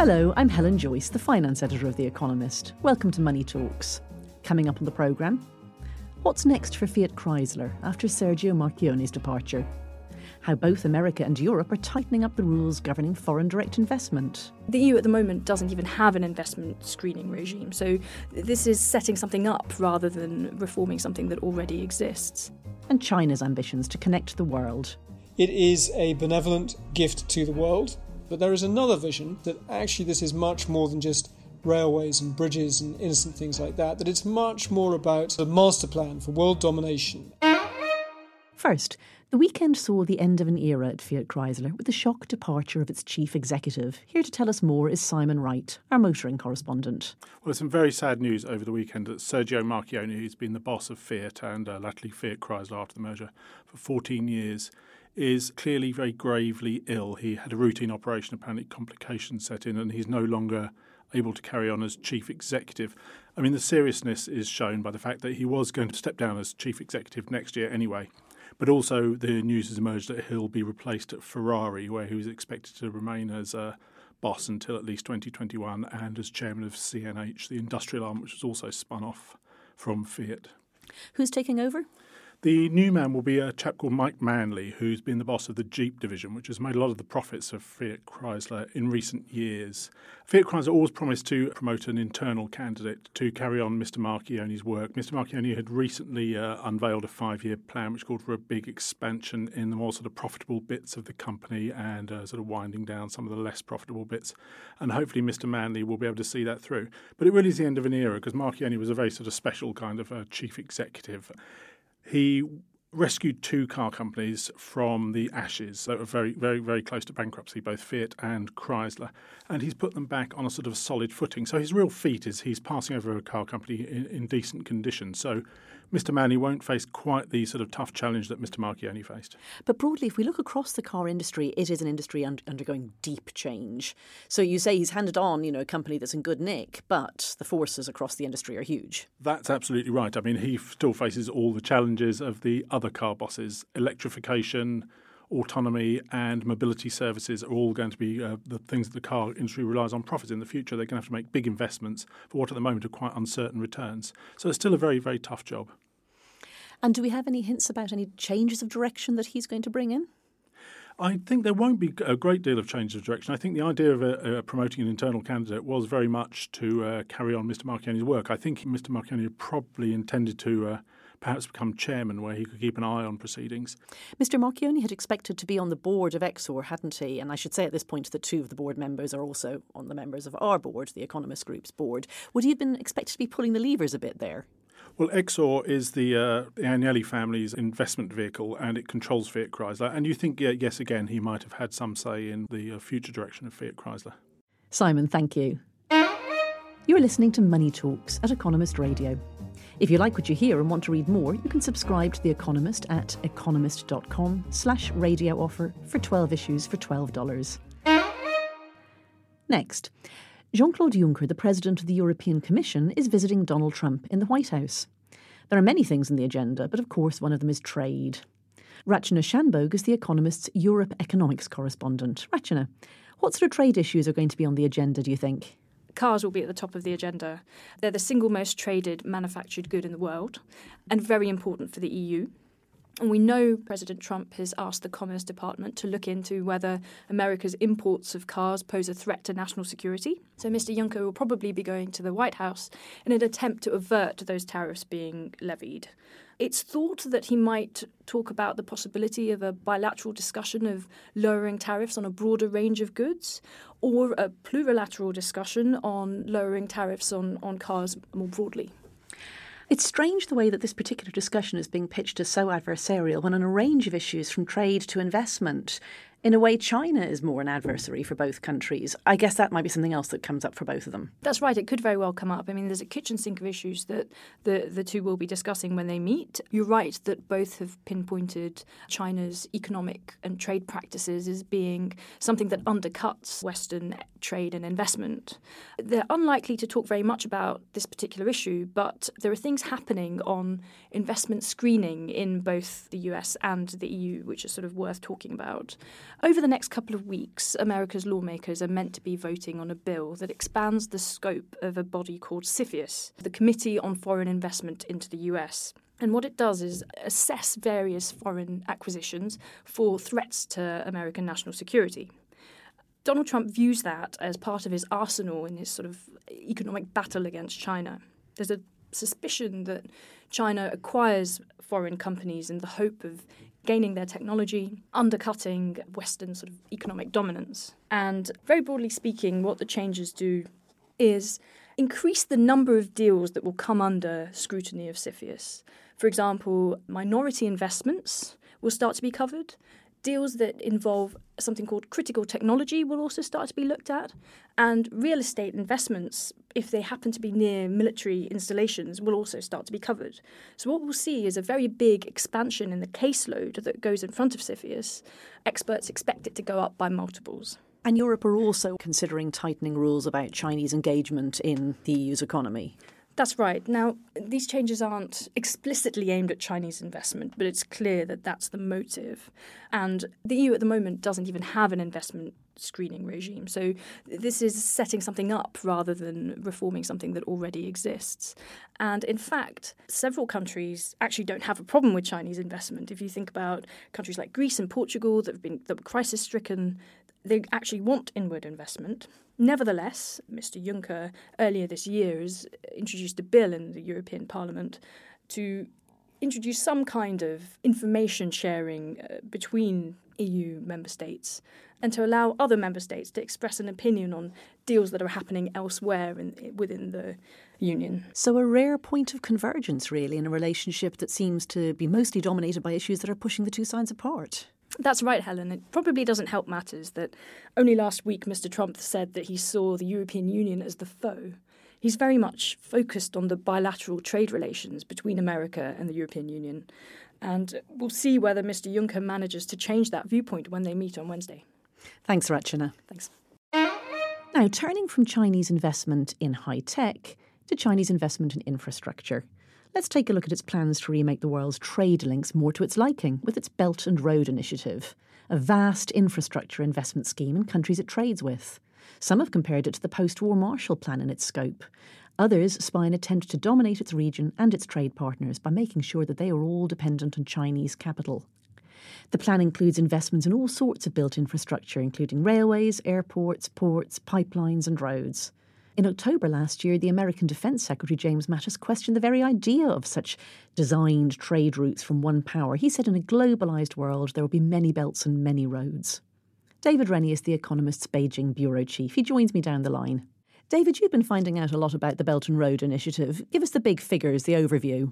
Hello, I'm Helen Joyce, the finance editor of The Economist. Welcome to Money Talks. Coming up on the programme, what's next for Fiat Chrysler after Sergio Marchionne's departure? How both America and Europe are tightening up the rules governing foreign direct investment. The EU at the moment doesn't even have an investment screening regime, so this is setting something up rather than reforming something that already exists. And China's ambitions to connect the world. It is a benevolent gift to the world. But there is another vision that actually this is much more than just railways and bridges and innocent things like that, that it's much more about a master plan for world domination. First, the weekend saw the end of an era at Fiat Chrysler with the shock departure of its chief executive. Here to tell us more is Simon Wright, our motoring correspondent. Well, there's some very sad news over the weekend that Sergio Marchionne, who's been the boss of Fiat and latterly Fiat Chrysler after the merger for 14 years, is clearly very gravely ill. He had a routine operation, apparently complications set in, and he's no longer able to carry on as chief executive. I mean, the seriousness is shown by the fact that he was going to step down as chief executive next year anyway. But also the news has emerged that he'll be replaced at Ferrari, where he was expected to remain as boss until at least 2021 and as chairman of CNH, the industrial arm, which was also spun off from Fiat. Who's taking over? The new man will be a chap called Mike Manley, who's been the boss of the Jeep division, which has made a lot of the profits of Fiat Chrysler in recent years. Fiat Chrysler always promised to promote an internal candidate to carry on Mr Marchionne's work. Mr Marchionne had recently unveiled a 5-year plan which called for a big expansion in the more sort of profitable bits of the company and sort of winding down some of the less profitable bits. And hopefully Mr Manley will be able to see that through. But it really is the end of an era because Marchionne was a very sort of special kind of chief executive. He rescued two car companies from the ashes that were very, very, very close to bankruptcy, both Fiat and Chrysler, and he's put them back on a sort of solid footing. So his real feat is he's passing over a car company in decent condition. So Mr Manley won't face quite the sort of tough challenge that Mr Marchionne faced. But broadly, if we look across the car industry, it is an industry undergoing deep change. So you say he's handed on, you know, a company that's in good nick, but the forces across the industry are huge. That's absolutely right. I mean, he still faces all the challenges of the other car bosses. Electrification, autonomy and mobility services are all going to be the things that the car industry relies on profits in the future. They're going to have to make big investments for what at the moment are quite uncertain returns. So it's still a very, very tough job. And do we have any hints about any changes of direction that he's going to bring in? I think there won't be a great deal of change of direction. I think the idea of promoting an internal candidate was very much to carry on Mr Marchionne's work. I think Mr Marchionne probably intended to perhaps become chairman where he could keep an eye on proceedings. Mr Marchionne had expected to be on the board of Exor, hadn't he? And I should say at this point that two of the board members are also on the members of our board, the Economist Group's board. Would he have been expected to be pulling the levers a bit there? Well, Exor is the Agnelli family's investment vehicle and it controls Fiat Chrysler. And you think, yes, again, he might have had some say in the future direction of Fiat Chrysler. Simon, thank you. You're listening to Money Talks at Economist Radio. If you like what you hear and want to read more, you can subscribe to The Economist at economist.com/radio offer for 12 issues for $12. Next, Jean-Claude Juncker, the president of the European Commission, is visiting Donald Trump in the White House. There are many things on the agenda, but of course one of them is trade. Rachana Shanbhogue is The Economist's Europe economics correspondent. Rachana, what sort of trade issues are going to be on the agenda, do you think? Cars will be at the top of the agenda. They're the single most traded manufactured good in the world and very important for the EU. And we know President Trump has asked the Commerce Department to look into whether America's imports of cars pose a threat to national security. So Mr Juncker will probably be going to the White House in an attempt to avert those tariffs being levied. It's thought that he might talk about the possibility of a bilateral discussion of lowering tariffs on a broader range of goods or a plurilateral discussion on lowering tariffs on cars more broadly. It's strange the way that this particular discussion is being pitched as so adversarial when on a range of issues from trade to investment, in a way, China is more an adversary for both countries. I guess that might be something else that comes up for both of them. That's right. It could very well come up. I mean, there's a kitchen sink of issues that the two will be discussing when they meet. You're right that both have pinpointed China's economic and trade practices as being something that undercuts Western trade and investment. They're unlikely to talk very much about this particular issue, but there are things happening on investment screening in both the US and the EU, which is sort of worth talking about. Over the next couple of weeks, America's lawmakers are meant to be voting on a bill that expands the scope of a body called CFIUS, the Committee on Foreign Investment into the US. And what it does is assess various foreign acquisitions for threats to American national security. Donald Trump views that as part of his arsenal in his sort of economic battle against China. There's a suspicion that China acquires foreign companies in the hope of gaining their technology, undercutting Western sort of economic dominance. And very broadly speaking, what the changes do is increase the number of deals that will come under scrutiny of CFIUS. For example, minority investments will start to be covered. Deals that involve something called critical technology will also start to be looked at. And real estate investments, if they happen to be near military installations, will also start to be covered. So what we'll see is a very big expansion in the caseload that goes in front of CFIUS. Experts expect it to go up by multiples. And Europe are also considering tightening rules about Chinese engagement in the EU's economy. That's right. Now, these changes aren't explicitly aimed at Chinese investment, but it's clear that that's the motive. And the EU at the moment doesn't even have an investment screening regime. So this is setting something up rather than reforming something that already exists. And in fact, several countries actually don't have a problem with Chinese investment. If you think about countries like Greece and Portugal that were crisis-stricken, they actually want inward investment. Nevertheless, Mr. Juncker earlier this year has introduced a bill in the European Parliament to introduce some kind of information sharing between EU member states and to allow other member states to express an opinion on deals that are happening elsewhere within the Union. So a rare point of convergence, really, in a relationship that seems to be mostly dominated by issues that are pushing the two sides apart. That's right, Helen. It probably doesn't help matters that only last week Mr. Trump said that he saw the European Union as the foe. He's very much focused on the bilateral trade relations between America and the European Union. And we'll see whether Mr. Juncker manages to change that viewpoint when they meet on Wednesday. Thanks, Rachana. Thanks. Now, turning from Chinese investment in high tech to Chinese investment in infrastructure. Let's take a look at its plans to remake the world's trade links more to its liking with its Belt and Road Initiative, a vast infrastructure investment scheme in countries it trades with. Some have compared it to the post-war Marshall Plan in its scope. Others spy an attempt to dominate its region and its trade partners by making sure that they are all dependent on Chinese capital. The plan includes investments in all sorts of built infrastructure, including railways, airports, ports, pipelines and roads. In October last year, the American Defence Secretary James Mattis questioned the very idea of such designed trade routes from one power. He said in a globalised world, there will be many belts and many roads. David Rennie is The Economist's Beijing bureau chief. He joins me down the line. David, you've been finding out a lot about the Belt and Road Initiative. Give us the big figures, the overview.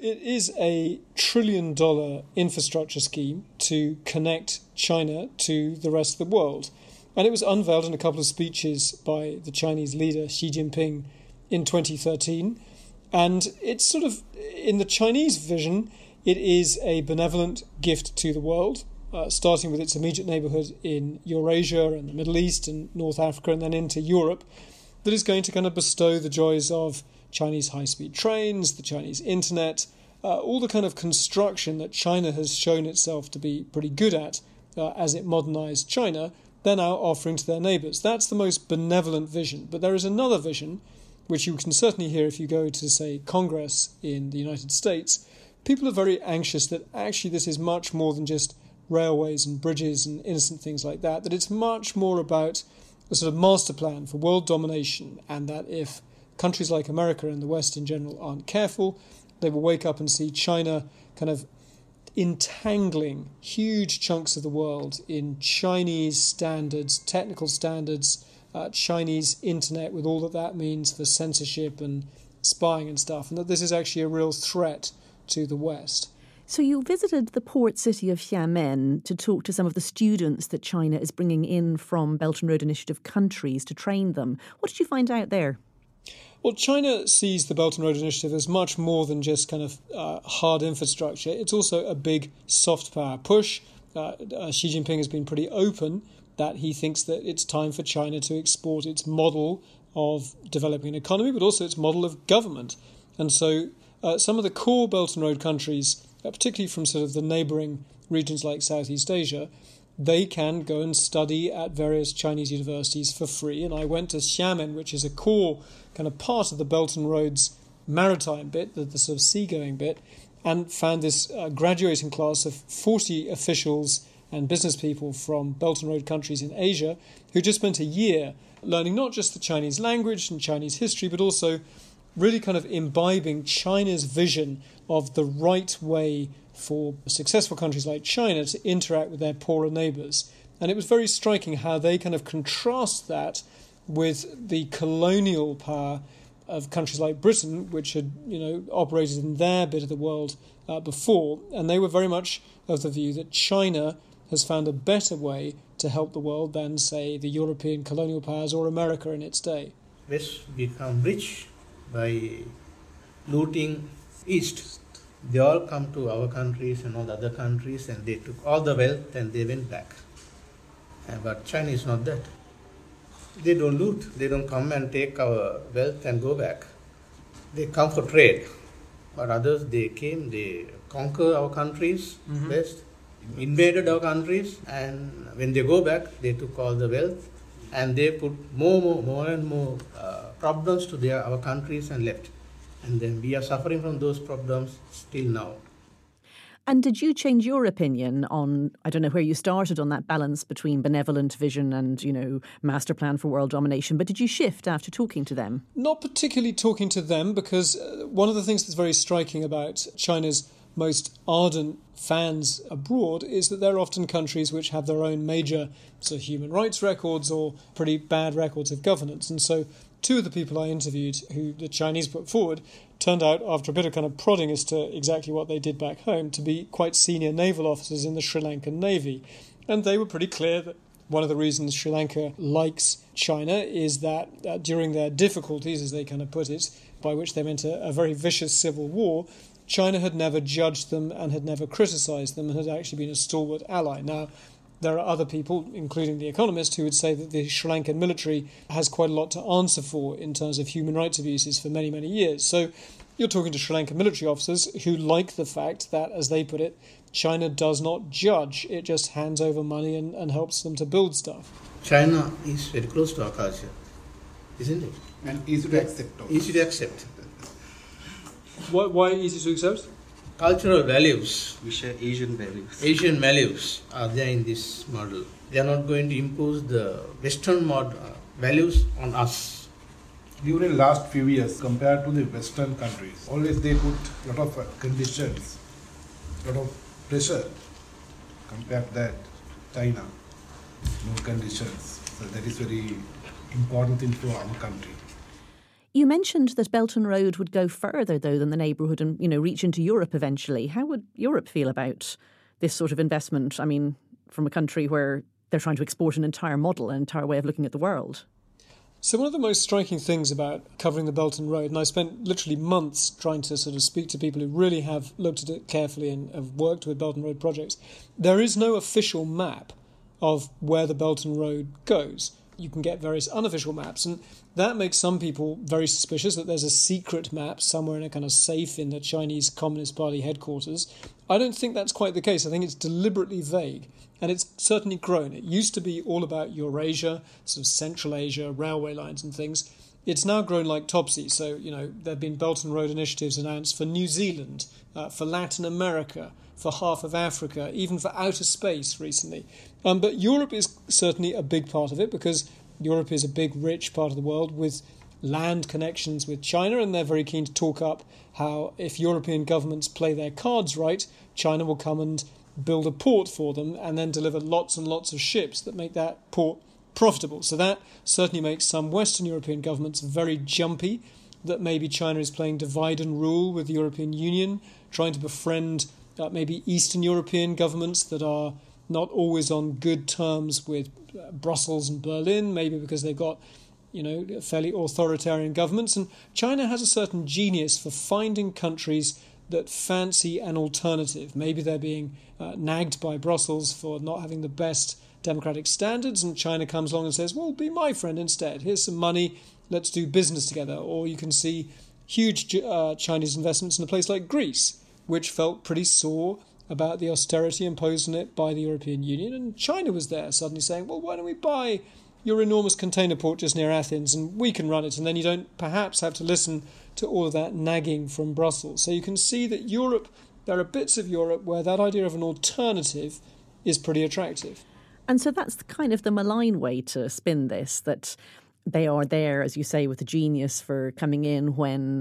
It is a $1 trillion infrastructure scheme to connect China to the rest of the world. And it was unveiled in a couple of speeches by the Chinese leader Xi Jinping in 2013. And it's sort of, in the Chinese vision, it is a benevolent gift to the world, starting with its immediate neighbourhood in Eurasia and the Middle East and North Africa and then into Europe, that is going to kind of bestow the joys of Chinese high-speed trains, the Chinese internet, all the kind of construction that China has shown itself to be pretty good at as it modernised China, they're now offering to their neighbours. That's the most benevolent vision. But there is another vision, which you can certainly hear if you go to, say, Congress in the United States. People are very anxious that actually this is much more than just railways and bridges and innocent things like that, that it's much more about a sort of master plan for world domination, and that if countries like America and the West in general aren't careful, they will wake up and see China kind of entangling huge chunks of the world in Chinese standards, technical standards, Chinese internet with all that means for censorship and spying and stuff, and that this is actually a real threat to the West. So you visited the port city of Xiamen to talk to some of the students that China is bringing in from Belt and Road Initiative countries to train them. What did you find out there? Well, China sees the Belt and Road Initiative as much more than just kind of hard infrastructure. It's also a big soft power push. Xi Jinping has been pretty open that he thinks that it's time for China to export its model of developing an economy, but also its model of government. And so some of the core Belt and Road countries, particularly from sort of the neighbouring regions like Southeast Asia, they can go and study at various Chinese universities for free. And I went to Xiamen, which is a core kind of part of the Belt and Road's maritime bit, the sort of seagoing bit, and found this graduating class of 40 officials and business people from Belt and Road countries in Asia who just spent a year learning not just the Chinese language and Chinese history, but also really kind of imbibing China's vision of the right way for successful countries like China to interact with their poorer neighbours. And it was very striking how they kind of contrast that with the colonial power of countries like Britain, which had, operated in their bit of the world before. And they were very much of the view that China has found a better way to help the world than, say, the European colonial powers or America in its day. West become rich by looting East. They all come to our countries and all the other countries, and they took all the wealth and they went back. But China is not that. They don't loot. They don't come and take our wealth and go back. They come for trade. But others, they came, they conquer our countries, West, invaded our countries, and when they go back, they took all the wealth and they put more and more problems to our countries and left. And then we are suffering from those problems still now. And did you change your opinion on, I don't know where you started on that balance between benevolent vision and, master plan for world domination, but did you shift after talking to them? Not particularly talking to them, because one of the things that's very striking about China's most ardent fans abroad is that they're often countries which have their own major sort of human rights records or pretty bad records of governance. And so two of the people I interviewed who the Chinese put forward turned out, after a bit of kind of prodding as to exactly what they did back home, to be quite senior naval officers in the Sri Lankan Navy. And they were pretty clear that one of the reasons Sri Lanka likes China is that during their difficulties, as they kind of put it, by which they meant a very vicious civil war, China had never judged them and had never criticised them and had actually been a stalwart ally. Now, there are other people, including The Economist, who would say that the Sri Lankan military has quite a lot to answer for in terms of human rights abuses for many, many years. So you're talking to Sri Lankan military officers who like the fact that, as they put it, China does not judge. It just hands over money and helps them to build stuff. China is very close to our culture, isn't it? And easy to accept. Easy to accept. Why easy to accept? Cultural values. We share Asian values. Asian values are there in this model. They are not going to impose the Western values on us. During the last few years, compared to the Western countries, always they put a lot of conditions, a lot of pressure. Compared to that, China, no conditions. So that is very important thing for our country. You mentioned that Belt and Road would go further, though, than the neighbourhood and, reach into Europe eventually. How would Europe feel about this sort of investment? I mean, from a country where they're trying to export an entire model, an entire way of looking at the world. So one of the most striking things about covering the Belt and Road, and I spent literally months trying to sort of speak to people who really have looked at it carefully and have worked with Belt and Road projects, there is no official map of where the Belt and Road goes. You can get various unofficial maps, and that makes some people very suspicious that there's a secret map somewhere in a kind of safe in the Chinese Communist Party headquarters. I don't think that's quite the case. I think it's deliberately vague, and it's certainly grown. It used to be all about Eurasia, sort of Central Asia, railway lines and things. It's now grown like topsy. So, there have been Belt and Road initiatives announced for New Zealand, for Latin America, for half of Africa, even for outer space recently. But Europe is certainly a big part of it because Europe is a big, rich part of the world with land connections with China, and they're very keen to talk up how if European governments play their cards right, China will come and build a port for them and then deliver lots and lots of ships that make that port profitable. So that certainly makes some Western European governments very jumpy. that maybe China is playing divide and rule with the European Union, trying to befriend maybe Eastern European governments that are not always on good terms with Brussels and Berlin, maybe because they've got, you know, fairly authoritarian governments. And China has a certain genius for finding countries that fancy an alternative. Maybe they're being nagged by Brussels for not having the best democratic standards, and China comes along and says, well, be my friend instead. Here's some money. Let's do business together. Or you can see huge Chinese investments in a place like Greece, which felt pretty sore about the austerity imposed on it by the European Union. And China was there suddenly saying, well, why don't we buy your enormous container port just near Athens and we can run it, and then you don't perhaps have to listen to all of that nagging from Brussels. So you can see that Europe, there are bits of Europe where that idea of an alternative is pretty attractive. And so that's kind of the malign way to spin this, that they are there, as you say, with a genius for coming in when,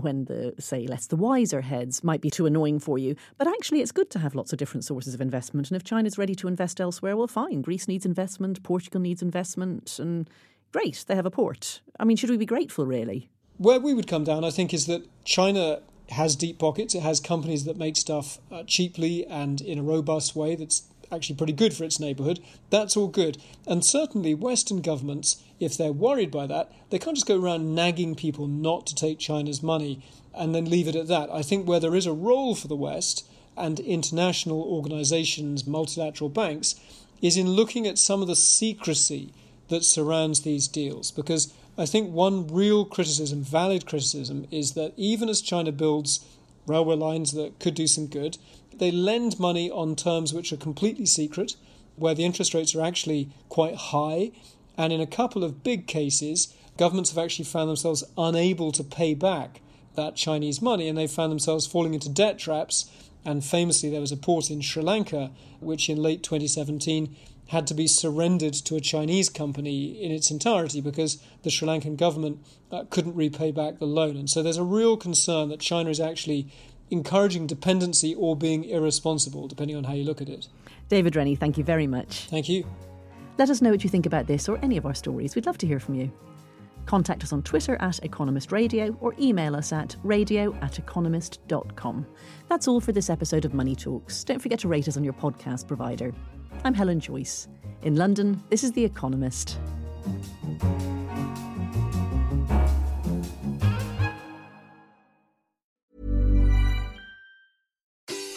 when the, say, less the wiser heads might be too annoying for you. But actually, it's good to have lots of different sources of investment. And if China's ready to invest elsewhere, well, fine. Greece needs investment, Portugal needs investment, and great, they have a port. I mean, should we be grateful, really? Where we would come down, I think, is that China has deep pockets. It has companies that make stuff cheaply and in a robust way that's actually pretty good for its neighbourhood. That's all good. And certainly Western governments, if they're worried by that, they can't just go around nagging people not to take China's money and then leave it at that. I think where there is a role for the West and international organisations, multilateral banks, is in looking at some of the secrecy that surrounds these deals. Because I think one real criticism, valid criticism, is that even as China builds railway lines that could do some good, they lend money on terms which are completely secret, where the interest rates are actually quite high. And in a couple of big cases, governments have actually found themselves unable to pay back that Chinese money, and they found themselves falling into debt traps. And famously, there was a port in Sri Lanka, which in late 2017 had to be surrendered to a Chinese company in its entirety because the Sri Lankan government couldn't repay back the loan. And so there's a real concern that China is actually encouraging dependency or being irresponsible, depending on how you look at it. David Rennie, thank you very much. Thank you. Let us know what you think about this or any of our stories. We'd love to hear from you. Contact us on Twitter @EconomistRadio or email us at radio@economist.com. That's all for this episode of Money Talks. Don't forget to rate us on your podcast provider. I'm Helen Joyce. In London, this is The Economist.